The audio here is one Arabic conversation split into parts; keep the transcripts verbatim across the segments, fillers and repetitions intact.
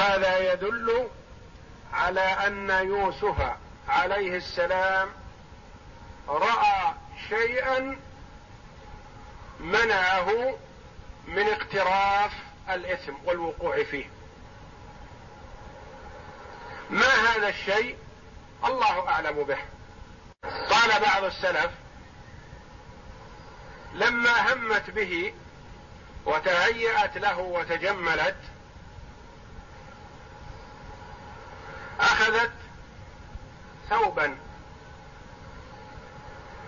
وهذا يدل على أن يوسف عليه السلام رأى شيئا منعه من اقتراف الإثم والوقوع فيه. ما هذا الشيء؟ الله أعلم به. قال بعض السلف: لما همت به وتهيأت له وتجملت أخذت ثوبا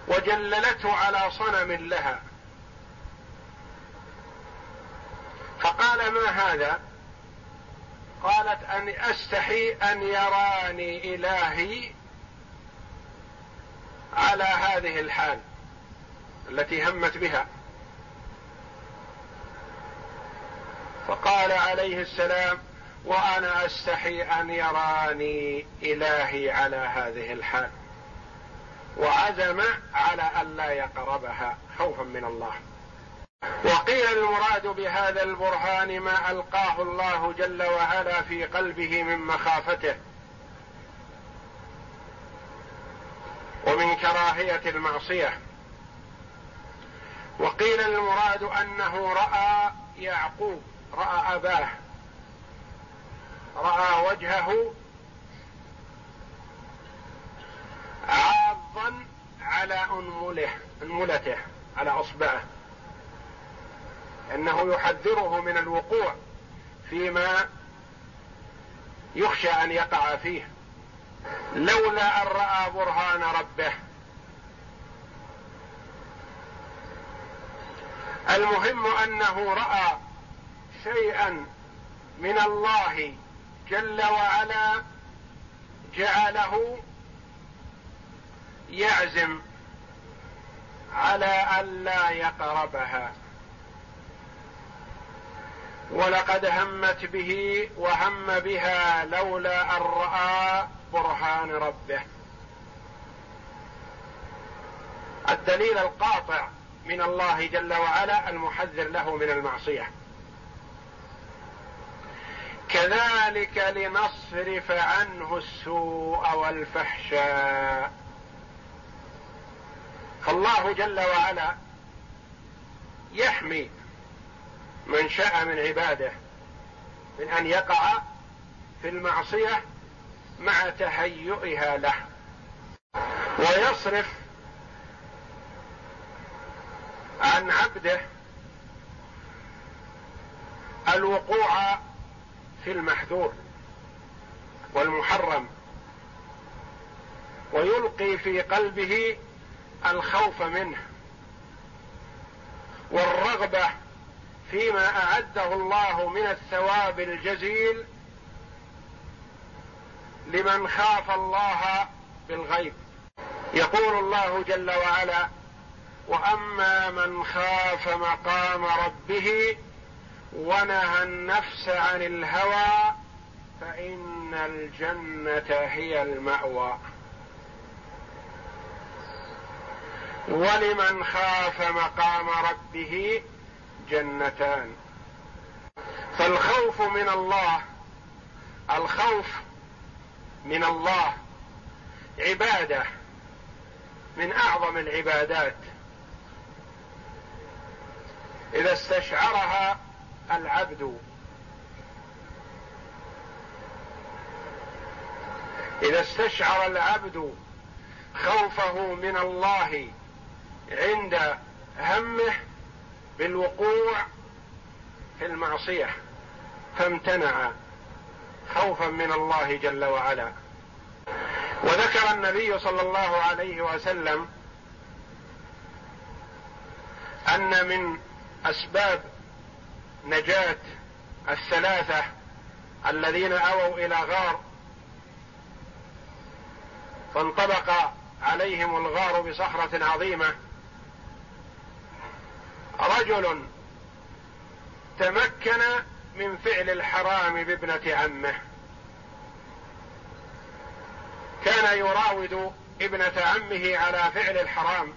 وجللته على صنم لها، فقال: ما هذا؟ قالت: أن أستحي أن يراني إلهي على هذه الحال التي همت بها. فقال عليه السلام: وأنا أستحي أن يراني إلهي على هذه الحال، وعزم على ألا يقربها خوفا من الله. وقيل المراد بهذا البرهان ما ألقاه الله جل وعلا في قلبه من مخافته ومن كراهية المعصية. وقيل المراد أنه رأى يعقوب، رأى أباه، رأى وجهه عاضا على أنمله أنملته على أصبعه، أنه يحذره من الوقوع فيما يخشى أن يقع فيه لولا أن رأى برهان ربه. المهم أنه رأى شيئا من الله جل وعلا جعله يعزم على ألا يقربها. ولقد همت به وهم بها لولا أن رأى برهان ربه، الدليل القاطع من الله جل وعلا المحذر له من المعصية. كذلك لنصرف عنه السوء والفحشاء. فالله جل وعلا يحمي من شاء من عباده من أن يقع في المعصية مع تهيئها له، ويصرف عن عبده الوقوع في المحذور والمحرم، ويلقي في قلبه الخوف منه والرغبة فيما أعده الله من الثواب الجزيل لمن خاف الله بالغيب. يقول الله جل وعلا: وأما من خاف مقام ربه ونهى النفس عن الهوى فإن الجنة هي المأوى. ولمن خاف مقام ربه جنتان. فالخوف من الله، الخوف من الله عبادة من أعظم العبادات إذا استشعرها العبد، إذا استشعر العبد خوفه من الله عند همه بالوقوع في المعصية فامتنع خوفا من الله جل وعلا. وذكر النبي صلى الله عليه وسلم أن من أسباب نجاة الثلاثة الذين أووا إلى غار فانطبق عليهم الغار بصخرة عظيمة رجل تمكن من فعل الحرام بابنة عمه، كان يراود ابنة عمه على فعل الحرام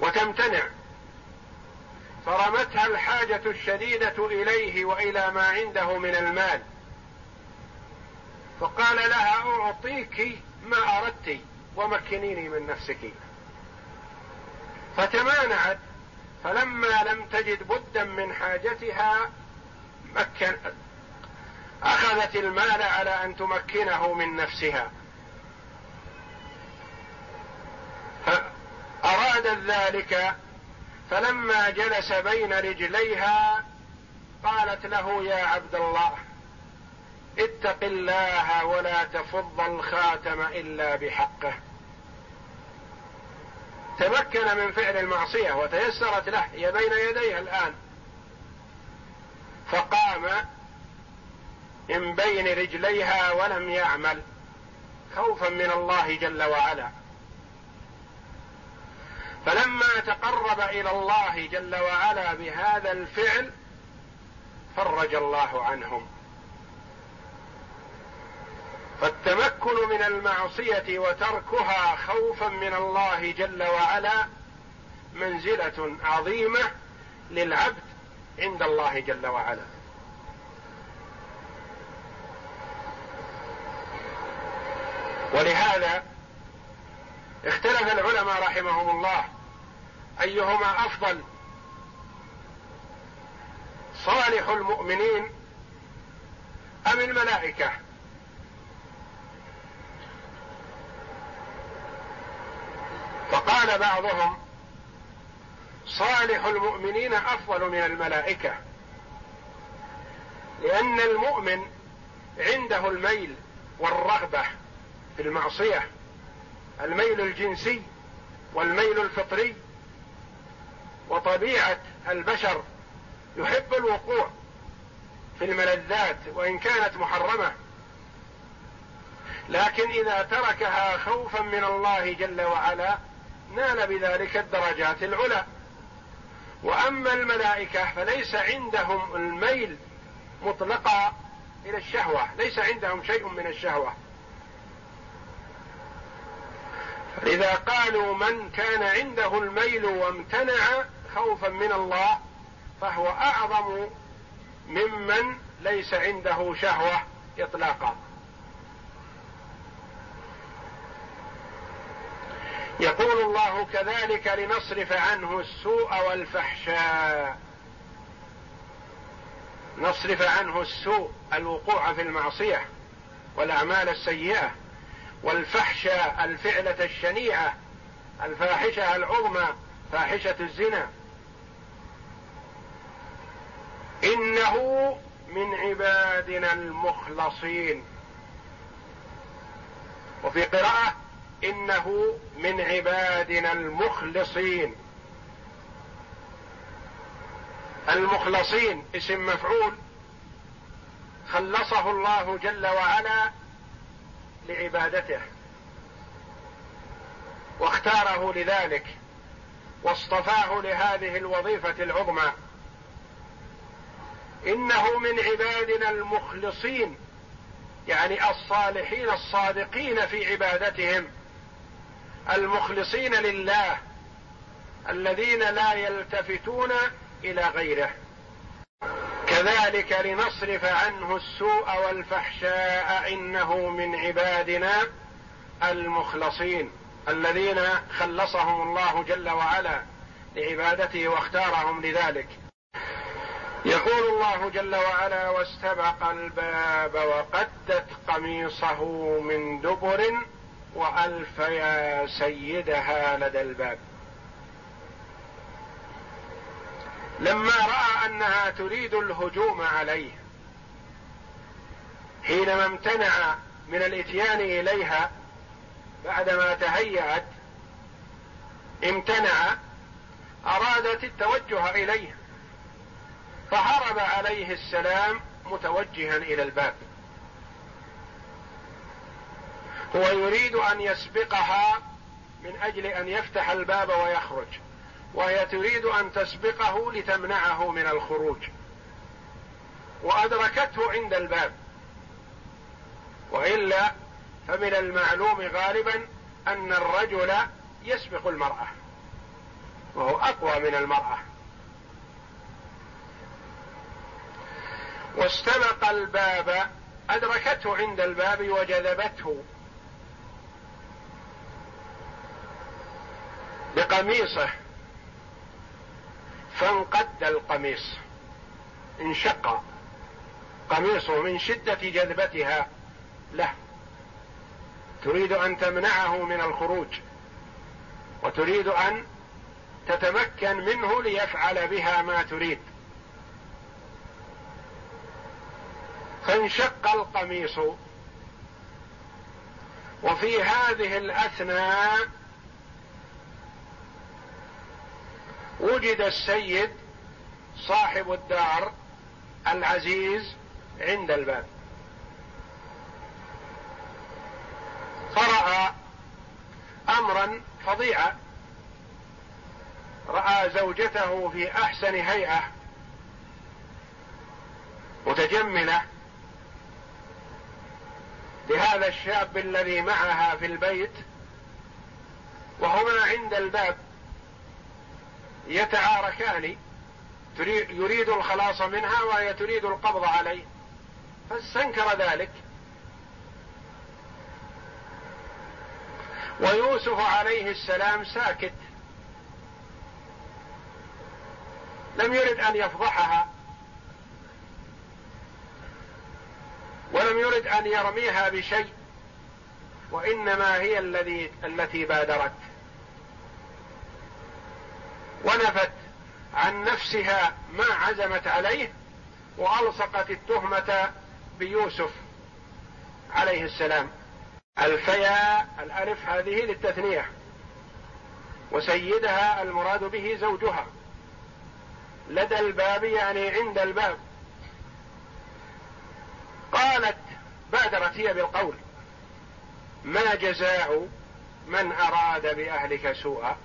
وتمتنع، فرمتها الحاجة الشديدة إليه وإلى ما عنده من المال، فقال لها: أعطيك ما أردت ومكنيني من نفسك. فتمانعت، فلما لم تجد بدا من حاجتها مكن أخذت المال على أن تمكنه من نفسها. فأرادت ذلك، فلما جلس بين رجليها قالت له: يا عبد الله، اتق الله ولا تفض الخاتم إلا بحقه. تمكن من فعل المعصية وتيسرت له، هي بين يديها الآن. فقام من بين رجليها ولم يعمل خوفا من الله جل وعلا. فلما تقرب إلى الله جل وعلا بهذا الفعل فرج الله عنهم. فالتمكن من المعصية وتركها خوفا من الله جل وعلا منزلة عظيمة للعبد عند الله جل وعلا. ولهذا اختلف العلماء رحمهم الله أيهما أفضل، صالح المؤمنين أم الملائكة؟ فقال بعضهم: صالح المؤمنين أفضل من الملائكة، لأن المؤمن عنده الميل والرغبة في المعصية، الميل الجنسي والميل الفطري، وطبيعة البشر يحب الوقوع في الملذات وإن كانت محرمة، لكن إذا تركها خوفا من الله جل وعلا نال بذلك الدرجات العلى. وأما الملائكة فليس عندهم الميل مطلقا إلى الشهوة، ليس عندهم شيء من الشهوة. فإذا قالوا من كان عنده الميل وامتنع خوفا من الله فهو أعظم ممن ليس عنده شهوة إطلاقا. يقول الله: كذلك لنصرف عنه السوء والفحشاء، نصرف عنه السوء، الوقوع في المعصية والأعمال السيئة، والفحشاء، الفعلة الشنيعة، الفاحشة العظمى، فاحشة الزنا. إنه من عبادنا المخلصين، وفي قراءة: إنه من عبادنا المخلصين. المخلصين اسم مفعول، خلصه الله جل وعلا لعبادته واختاره لذلك واصطفاه لهذه الوظيفة العظمى. إنه من عبادنا المخلصين، يعني الصالحين الصادقين في عبادتهم، المخلصين لله، الذين لا يلتفتون إلى غيره. كذلك لنصرف عنه السوء والفحشاء إنه من عبادنا المخلصين، الذين خلصهم الله جل وعلا لعبادته واختارهم لذلك. يقول الله جل وعلا: واستبق الباب وقدت قميصه من دبر وألف يا سيدها لدى الباب. لما رأى أنها تريد الهجوم عليه حينما امتنع من الاتيان إليها بعدما تهيأت، امتنع، أرادت التوجه إليه، فهرب عليه السلام متوجها إلى الباب. هو يريد أن يسبقها من أجل أن يفتح الباب ويخرج، وهي تريد أن تسبقه لتمنعه من الخروج، وأدركته عند الباب، وإلا فمن المعلوم غالبا أن الرجل يسبق المرأة وهو أقوى من المرأة، واستبق الباب أدركته عند الباب وجذبته بقميصه فانقد القميص، انشق قميصه من شدة جذبتها له، تريد أن تمنعه من الخروج وتريد أن تتمكن منه ليفعل بها ما تريد، فانشق القميص. وفي هذه الأثناء وجد السيد صاحب الدار العزيز عند الباب، فرأى أمرا فظيعا، رأى زوجته في أحسن هيئة متجملة لهذا الشاب الذي معها في البيت، وهما عند الباب يتعاركان، يريد الخلاص منها وهي تريد القبض عليه، فاستنكر ذلك. ويوسف عليه السلام ساكت، لم يرد أن يفضحها ولم يرد أن يرميها بشيء، وإنما هي الذي التي بادرت ونفت عن نفسها ما عزمت عليه، وألصقت التهمة بيوسف عليه السلام. الفيا الألف هذه للتثنية، وسيدها المراد به زوجها، لدى الباب يعني عند الباب. قالت بادرت هي بالقول: ما جزاء من أراد بأهلك سوءا؟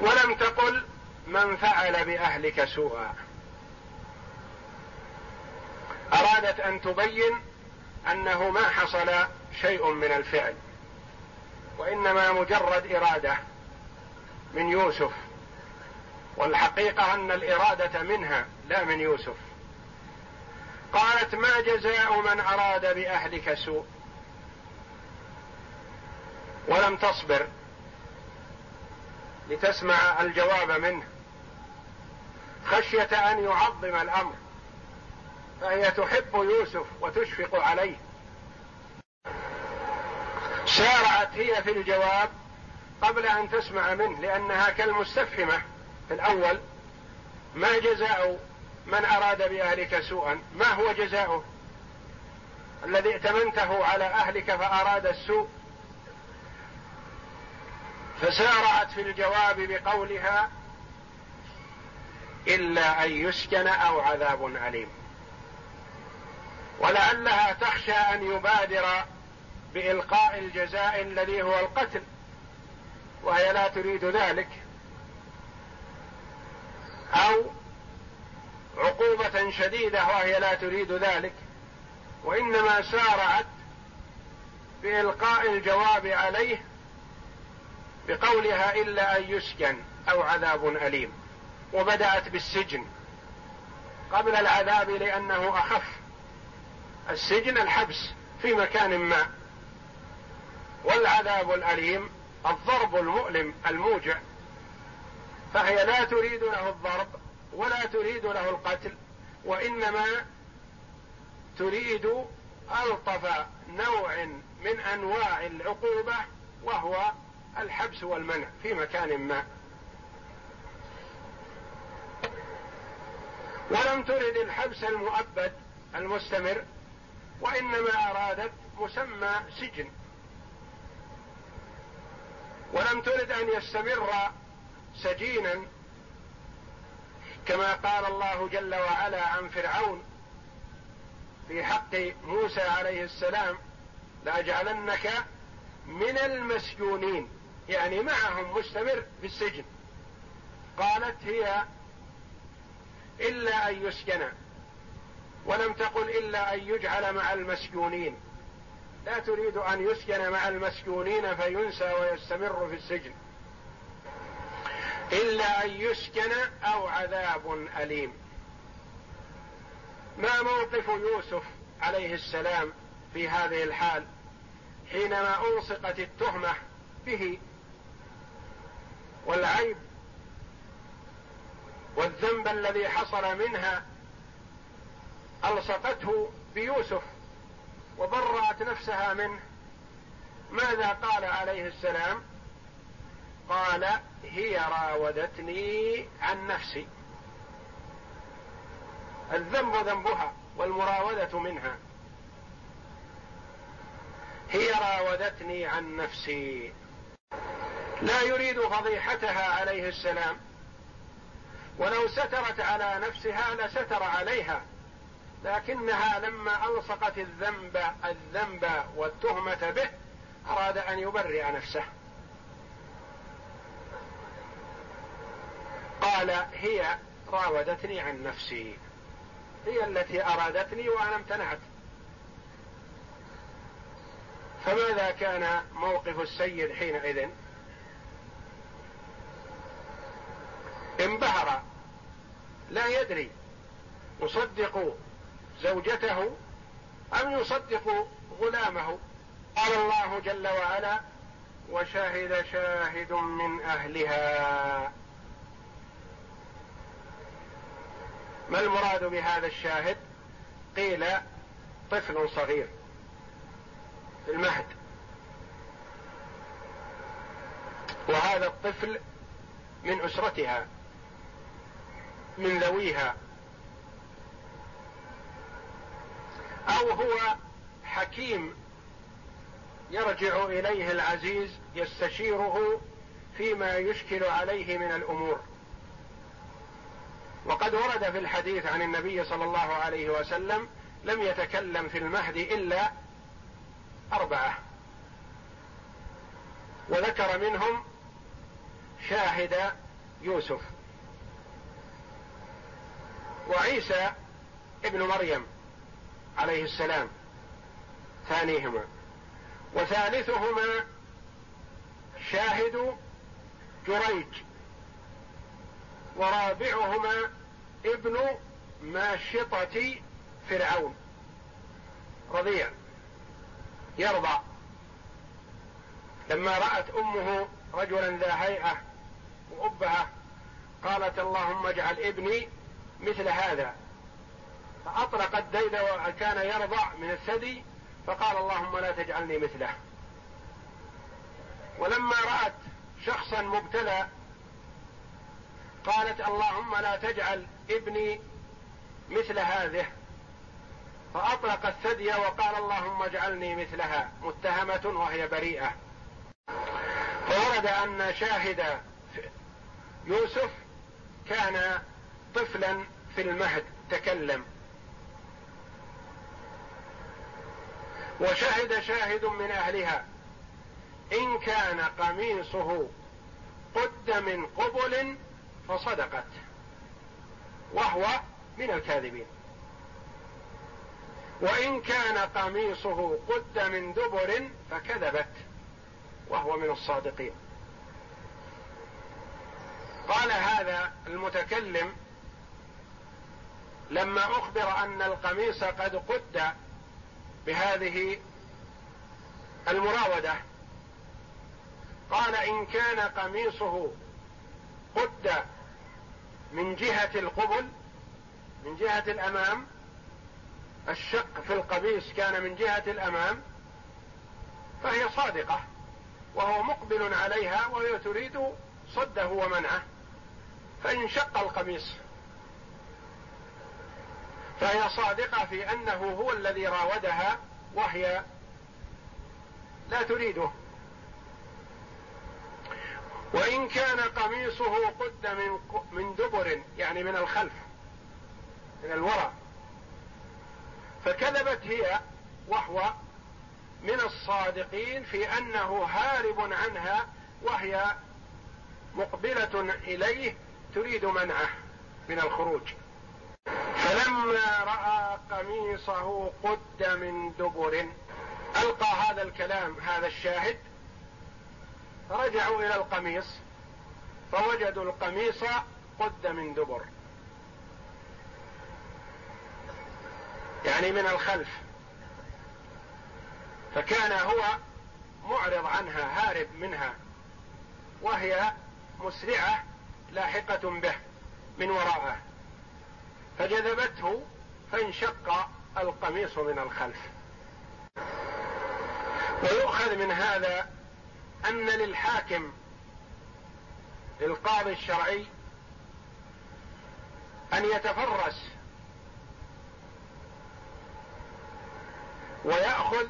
ولم تقل من فعل بأهلك سوءا، أرادت أن تبين أنه ما حصل شيء من الفعل، وإنما مجرد إرادة من يوسف، والحقيقة أن الإرادة منها لا من يوسف. قالت: ما جزاء من أراد بأهلك سوء، ولم تصبر لتسمع الجواب منه خشية أن يعظم الأمر، فهي تحب يوسف وتشفق عليه. سارعت هي في الجواب قبل أن تسمع منه، لأنها كالمستفهمة في الأول. ما جزاء من أراد بأهلك سوءا، ما هو جزاؤه الذي ائتمنته على أهلك فأراد السوء؟ فسارعت في الجواب بقولها: إلا أن يسجن أو عذاب أليم. ولعلها تخشى أن يبادر بإلقاء الجزاء الذي هو القتل، وهي لا تريد ذلك، أو عقوبة شديدة وهي لا تريد ذلك، وإنما سارعت بإلقاء الجواب عليه بقولها: إلا أن يسجن أو عذاب أليم. وبدأت بالسجن قبل العذاب لأنه أخف، السجن الحبس في مكان ما، والعذاب الأليم الضرب المؤلم الموجع، فهي لا تريد له الضرب ولا تريد له القتل، وإنما تريد ألطف نوع من أنواع العقوبة وهو الحبس والمنع في مكان ما. ولم ترد الحبس المؤبد المستمر، وإنما أرادت مسمى سجن، ولم ترد أن يستمر سجينا كما قال الله جل وعلا عن فرعون في حق موسى عليه السلام: لأجعلنك من المسجونين، يعني معهم مستمر في السجن. قالت هي: إلا أن يسجن، ولم تقل إلا أن يجعل مع المسجونين، لا تريد أن يسجن مع المسجونين فينسى ويستمر في السجن. إلا أن يسجن أو عذاب أليم. ما موقف يوسف عليه السلام في هذه الحال حينما ألصقت التهمة به والعيب والذنب الذي حصل منها ألصقته بيوسف وبرأت نفسها منه؟ ماذا قال عليه السلام؟ قال هي راودتني عن نفسي. الذنب ذنبها والمراودة منها. هي راودتني عن نفسي، لا يريد فضيحتها عليه السلام، ولو سترت على نفسها لستر عليها، لكنها لما ألصقت الذنب الذنب والتهمة به أراد أن يبرئ نفسه. قال هي راودتني عن نفسي، هي التي أرادتني وأنا امتنعت. فماذا كان موقف السيد حينئذ؟ انبهر، لا يدري يصدق زوجته أم يصدق غلامه. قال الله جل وعلا وشاهد شاهد من أهلها. ما المراد بهذا الشاهد؟ قيل طفل صغير في المهد، وهذا الطفل من أسرتها من ذويها، أو هو حكيم يرجع إليه العزيز يستشيره فيما يشكل عليه من الأمور. وقد ورد في الحديث عن النبي صلى الله عليه وسلم لم يتكلم في المهد إلا أربعة، وذكر منهم شاهد يوسف وعيسى ابن مريم عليه السلام ثانيهما، وثالثهما شاهد جريج، ورابعهما ابن ماشطة فرعون رضيع يرضع، لما رأت أمه رجلا ذا هيئة وأبها قالت اللهم اجعل ابني مثل هذا، فأطلقت ديدا وكان يرضع من الثدي فقال اللهم لا تجعلني مثله. ولما رأت شخصا مبتلى قالت اللهم لا تجعل ابني مثل هذه، فأطلق الثدي وقال اللهم اجعلني مثلها، متهمة وهي بريئة. فورد أن شاهد يوسف كان طفلا في المهد تكلم، وشهد شاهد من أهلها إن كان قميصه قد من قبل فصدقت وهو من الكاذبين، وإن كان قميصه قد من دبر فكذبت وهو من الصادقين. قال هذا المتكلم لما أخبر أن القميص قد قد بهذه المراودة، قال إن كان قميصه قد من جهة القبل، من جهة الأمام، الشق في القميص كان من جهة الأمام، فهي صادقة وهو مقبل عليها وهي تريد صده ومنعه، فانشق القميص فهي صادقة في أنه هو الذي راودها وهي لا تريده. وإن كان قميصه قد من من دبر يعني من الخلف من الوراء فكذبت هي وهو من الصادقين في أنه هارب عنها وهي مقبلة إليه تريد منعه من الخروج. فلما رأى قميصه قد من دبر ألقى هذا الكلام هذا الشاهد، فرجعوا إلى القميص فوجدوا القميص قد من دبر، يعني من الخلف، فكان هو معرض عنها هارب منها وهي مسرعة لاحقة به من وراءه، فجذبته فانشق القميص من الخلف. ويؤخذ من هذا أن للحاكم للقاضي الشرعي أن يتفرس ويأخذ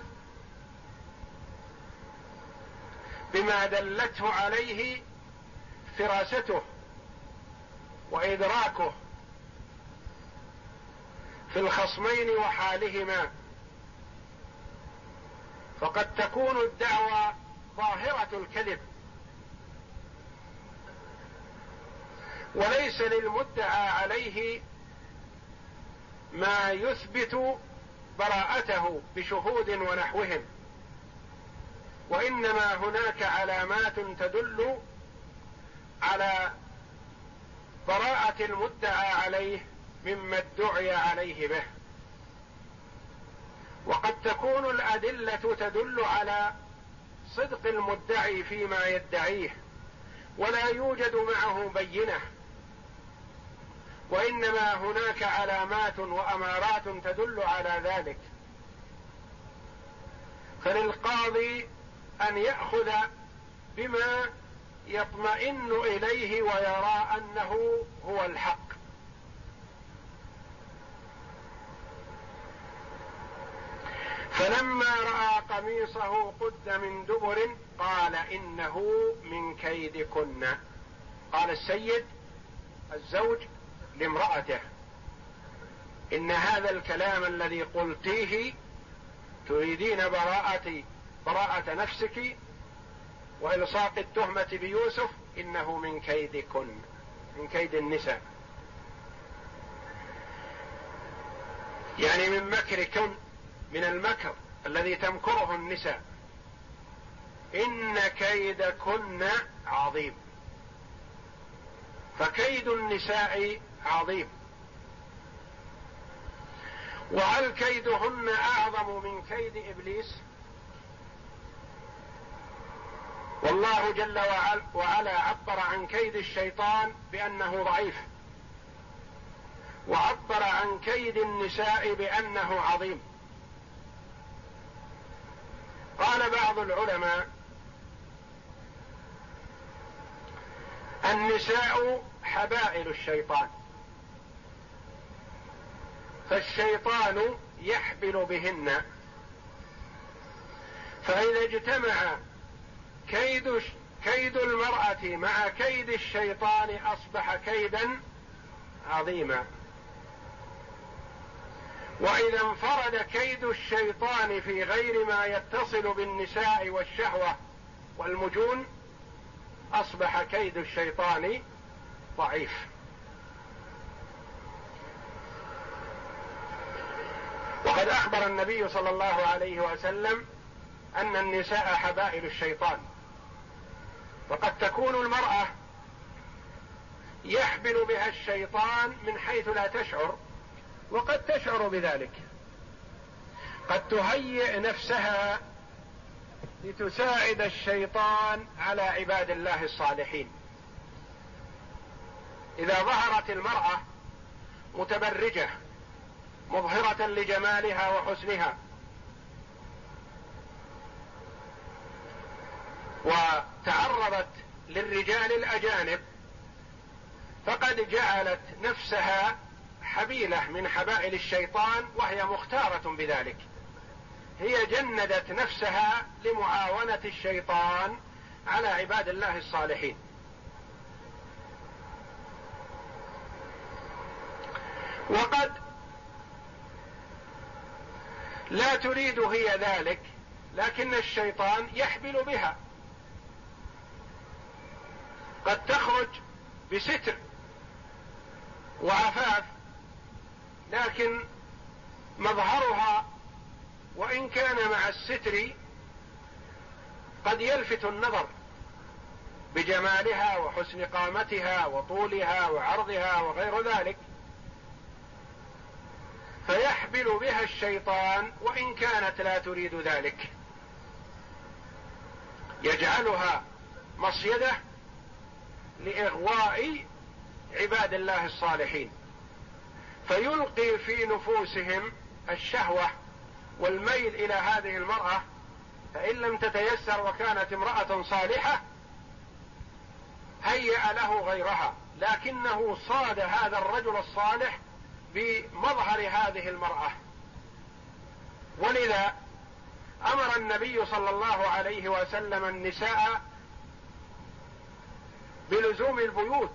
بما دلته عليه فراسته وإدراكه في الخصمين وحالهما، فقد تكون الدعوى ظاهرة الكذب وليس للمدعى عليه ما يثبت براءته بشهود ونحوهم، وإنما هناك علامات تدل على براءة المدعى عليه مما ادعي عليه به. وقد تكون الأدلة تدل على صدق المدعي فيما يدعيه ولا يوجد معه بينة، وإنما هناك علامات وأمارات تدل على ذلك، فللقاضي أن يأخذ بما يطمئن إليه ويرى أنه هو الحق. فلما رأى قميصه قد من دبر قال إنه من كيدكن، قال السيد الزوج لامرأته إن هذا الكلام الذي قلتيه تريدين براءة براءة نفسك وإلصاق التهمة بيوسف، إنه من كيدكن من كيد النساء، يعني من مكركن، من المكر الذي تمكره النساء، إن كيدكن عظيم، فكيد النساء عظيم، وهل كيدهن أعظم من كيد إبليس؟ والله جل وعلا عبر عن كيد الشيطان بأنه ضعيف، وعبر عن كيد النساء بأنه عظيم. قال بعض العلماء النساء حبائل الشيطان، فالشيطان يحبل بهن، فإذا اجتمع كيد كيد المرأة مع كيد الشيطان أصبح كيدا عظيما، وإذا انفرد كيد الشيطان في غير ما يتصل بالنساء والشهوة والمجون أصبح كيد الشيطان ضعيف. وقد أخبر النبي صلى الله عليه وسلم أن النساء حبائل الشيطان، وقد تكون المرأة يحبل بها الشيطان من حيث لا تشعر، وقد تشعر بذلك، قد تهيئ نفسها لتساعد الشيطان على عباد الله الصالحين. إذا ظهرت المرأة متبرجة مظهرة لجمالها وحسنها وتعرضت للرجال الأجانب فقد جعلت نفسها حبيلة من حبائل الشيطان وهي مختارة بذلك، هي جندت نفسها لمعاونة الشيطان على عباد الله الصالحين. وقد لا تريد هي ذلك لكن الشيطان يحبل بها، قد تخرج بستر وعفاف لكن مظهرها وإن كان مع الستر قد يلفت النظر بجمالها وحسن قامتها وطولها وعرضها وغير ذلك، فيحبل بها الشيطان وإن كانت لا تريد ذلك، يجعلها مصيدة لإغواء عباد الله الصالحين، فيلقي في نفوسهم الشهوة والميل إلى هذه المرأة، فإن لم تتيسر وكانت امرأة صالحة هيأ له غيرها، لكنه صاد هذا الرجل الصالح بمظهر هذه المرأة. ولذا أمر النبي صلى الله عليه وسلم النساء بلزوم البيوت،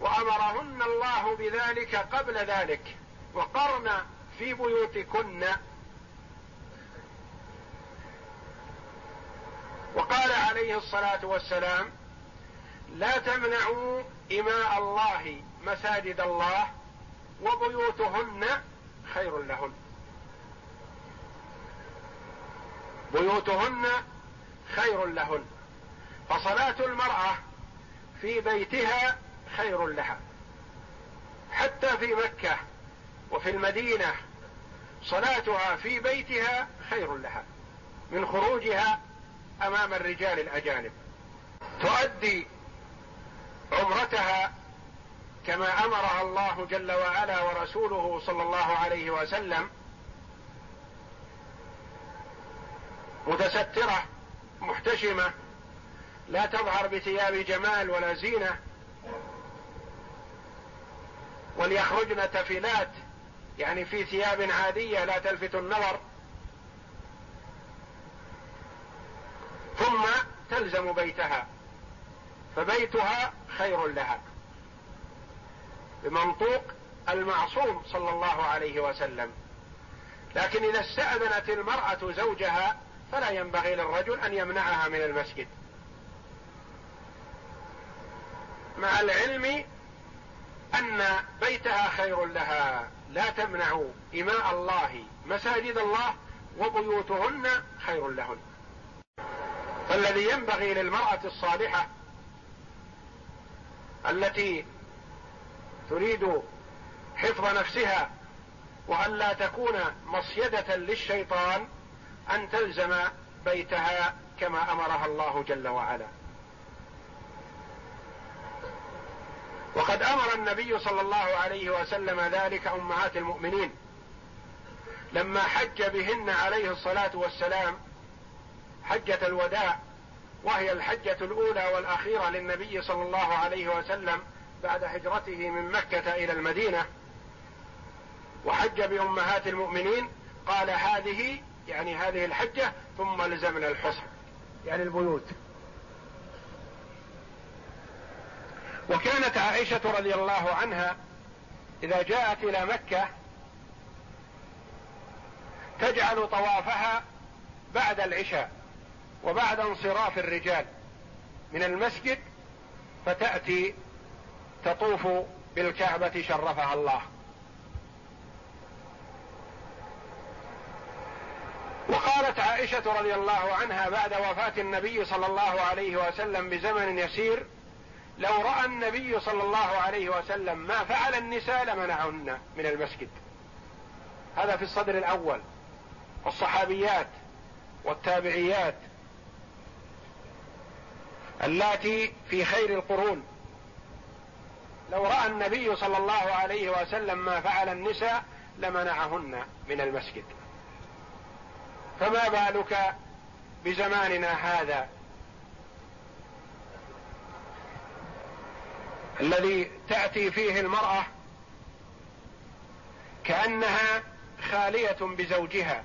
وأمرهن الله بذلك قبل ذلك، وقرن في بيوتكن. وقال عليه الصلاة والسلام: لا تمنعوا إماء الله مساجد الله وبيوتهن خير لهن، بيوتهن خير لهن، فصلاة المرأة في بيتها خير لها. حتى في مكة وفي المدينة صلاتها في بيتها خير لها من خروجها أمام الرجال الأجانب. تؤدي عمرتها كما أمرها الله جل وعلا ورسوله صلى الله عليه وسلم، متسترة محتشمة، لا تظهر بثياب جمال ولا زينة، وليخرجن تفلات يعني في ثياب عادية لا تلفت النظر، ثم تلزم بيتها، فبيتها خير لها بمنطوق المعصوم صلى الله عليه وسلم. لكن إذا استأذنت المرأة زوجها فلا ينبغي للرجل أن يمنعها من المسجد، مع العلم أن بيتها خير لها. لا تمنعوا إماء الله مساجد الله وبيوتهن خير لهن. فالذي ينبغي للمرأة الصالحة التي تريد حفظ نفسها وأن لا تكون مصيدة للشيطان أن تلزم بيتها كما أمرها الله جل وعلا. وقد أمر النبي صلى الله عليه وسلم ذلك أمهات المؤمنين لما حج بهن عليه الصلاة والسلام حجة الوداع، وهي الحجة الأولى والأخيرة للنبي صلى الله عليه وسلم بعد هجرته من مكة إلى المدينة، وحج بأمهات المؤمنين. قال: هذه يعني هذه الحجة، ثم لزمنا الحصن يعني البيوت. وكانت عائشة رضي الله عنها إذا جاءت إلى مكة تجعل طوافها بعد العشاء وبعد انصراف الرجال من المسجد، فتأتي تطوف بالكعبة شرفها الله. وقالت عائشة رضي الله عنها بعد وفاة النبي صلى الله عليه وسلم بزمن يسير: لو رأى النبي صلى الله عليه وسلم ما فعل النساء لمنعهن من المسجد. هذا في الصدر الأول، الصحابيات والتابعيات اللاتي في خير القرون، لو رأى النبي صلى الله عليه وسلم ما فعل النساء لمنعهن من المسجد، فما بالك بزماننا هذا الذي تأتي فيه المرأة كأنها خالية بزوجها،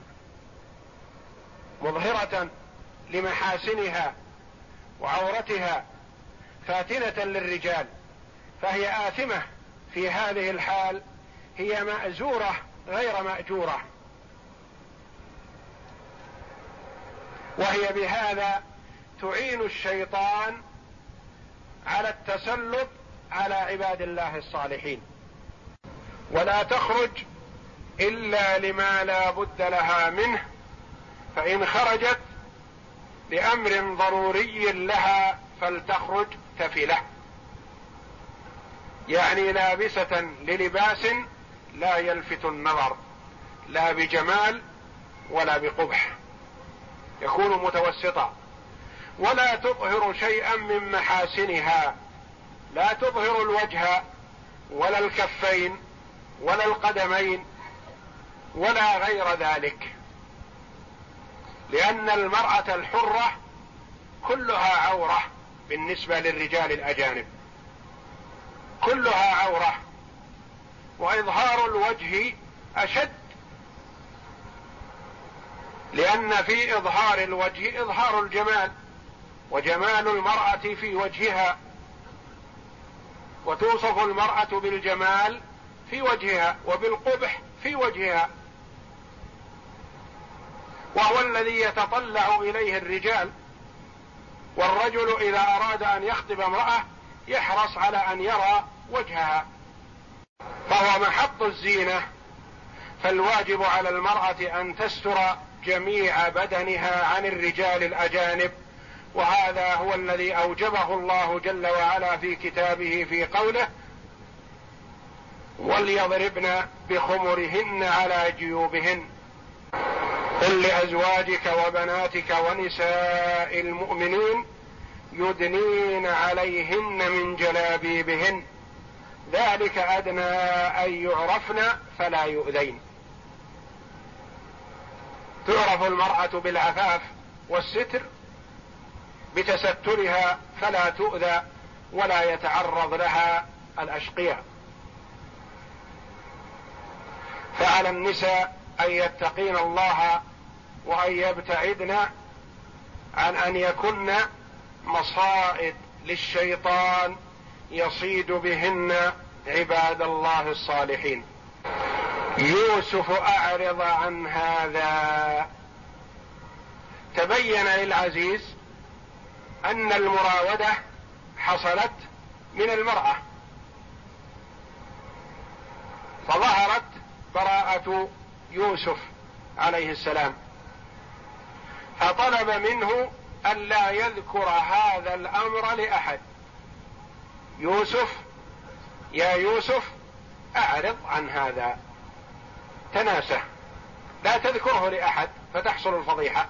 مظهرة لمحاسنها وعورتها، فاتنة للرجال، فهي آثمة في هذه الحال، هي مأزورة غير مأجورة، وهي بهذا تعين الشيطان على التسلط على عباد الله الصالحين. ولا تخرج إلا لما لا بد لها منه، فإن خرجت لأمر ضروري لها فلتخرج تفلة، يعني لابسة للباس لا يلفت النظر لا بجمال ولا بقبح، يكون متوسطا. ولا تظهر شيئا من محاسنها، لا تظهر الوجه ولا الكفين ولا القدمين ولا غير ذلك، لأن المرأة الحرة كلها عورة بالنسبة للرجال الأجانب، كلها عورة، وإظهار الوجه أشد، لأن في إظهار الوجه إظهار الجمال، وجمال المرأة في وجهها، وتوصف المرأة بالجمال في وجهها وبالقبح في وجهها، وهو الذي يتطلع إليه الرجال. والرجل إذا أراد أن يخطب امرأة يحرص على أن يرى وجهها، فهو محط الزينة، فالواجب على المرأة أن تستر جميع بدنها عن الرجال الأجانب، وهذا هو الذي أوجبه الله جل وعلا في كتابه في قوله: وليضربن بخمرهن على جيوبهن. قل لأزواجك وبناتك ونساء المؤمنين يدنين عليهن من جلابيبهن ذلك أدنى أن يعرفن فلا يؤذين. تعرف المرأة بالعفاف والستر بتسترها، فلا تؤذى ولا يتعرض لها الأشقياء. فعلى النساء أن يتقين الله وأن يبتعدن عن أن يكن مصائد للشيطان يصيد بهن عباد الله الصالحين. يوسف أعرض عن هذا. تبين للعزيز أن المراودة حصلت من المرأة، فظهرت براءة يوسف عليه السلام، فطلب منه ألا يذكر هذا الأمر لأحد. يوسف يا يوسف أعرض عن هذا، تناسه، لا تذكره لأحد فتحصل الفضيحة.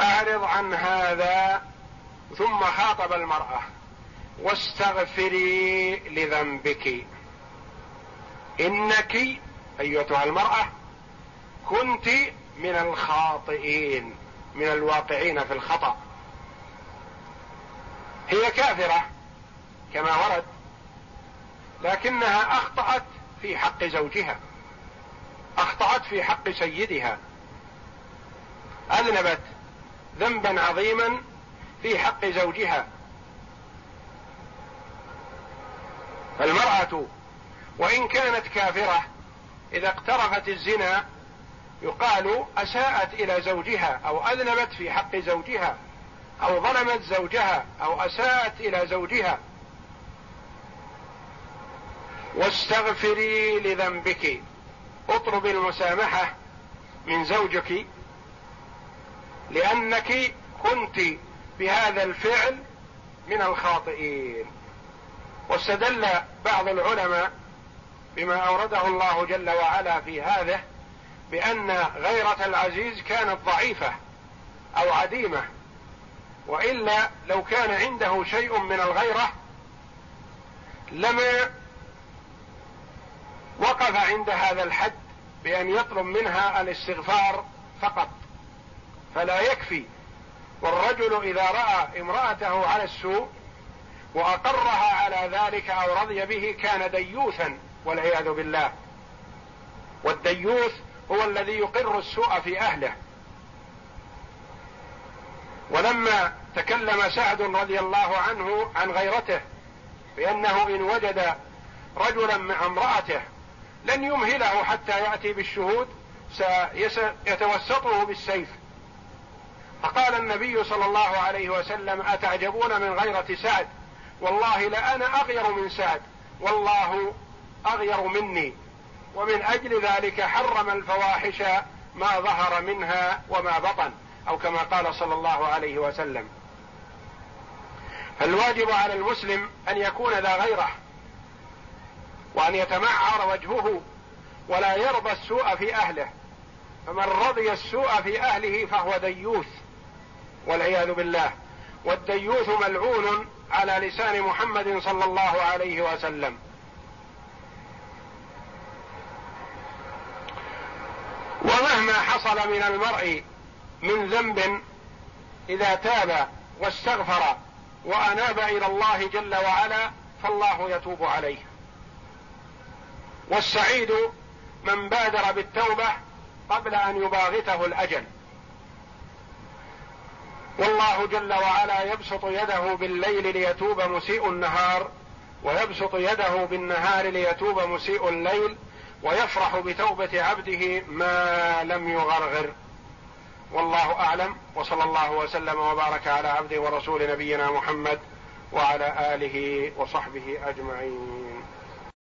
أعرض عن هذا، ثم خاطب المرأة: واستغفري لذنبك إنك أيتها المرأة كنت من الخاطئين، من الواقعين في الخطأ. هي كافرة كما ورد، لكنها أخطأت في حق زوجها، أخطأت في حق سيدها، أذنبت ذنبا عظيما في حق زوجها. فالمرأة وإن كانت كافرة إذا اقترفت الزنا يقال أساءت إلى زوجها، أو أذنبت في حق زوجها، أو ظلمت زوجها، أو أساءت إلى زوجها. واستغفري لذنبك، اطلبي المسامحة من زوجك، لأنك كنت بهذا الفعل من الخاطئين. واستدل بعض العلماء بما أورده الله جل وعلا في هذا بأن غيرة العزيز كانت ضعيفة أو عديمة، وإلا لو كان عنده شيء من الغيرة لما وقف عند هذا الحد بأن يطلب منها الاستغفار فقط، فلا يكفي. والرجل إذا رأى امرأته على السوء وأقرها على ذلك أو رضي به كان ديوثا والعياذ بالله، والديوث هو الذي يقر السوء في أهله. ولما تكلم سعد رضي الله عنه عن غيرته بأنه إن وجد رجلا مع امرأته لن يمهله حتى يأتي بالشهود سيتوسطه بالسيف، فقال النبي صلى الله عليه وسلم: أتعجبون من غيرة سعد؟ والله لأنا أغير من سعد، والله أغير مني. ومن أجل ذلك حرم الفواحش ما ظهر منها وما بطن، أو كما قال صلى الله عليه وسلم. فالواجب على المسلم أن يكون ذا غيرة، وأن يتمعر وجهه ولا يرضى السوء في أهله، فمن رضي السوء في أهله فهو ديوث والعياذ بالله، والديوث ملعون على لسان محمد صلى الله عليه وسلم. ومهما حصل من المرء من ذنب إذا تاب واستغفر وأناب إلى الله جل وعلا فالله يتوب عليه، والسعيد من بادر بالتوبة قبل أن يباغته الأجل. والله جل وعلا يبسط يده بالليل ليتوب مسيء النهار، ويبسط يده بالنهار ليتوب مسيء الليل، ويفرح بتوبة عبده ما لم يغرغر. والله أعلم، وصلى الله وسلم وبارك على عبده ورسول نبينا محمد وعلى آله وصحبه أجمعين.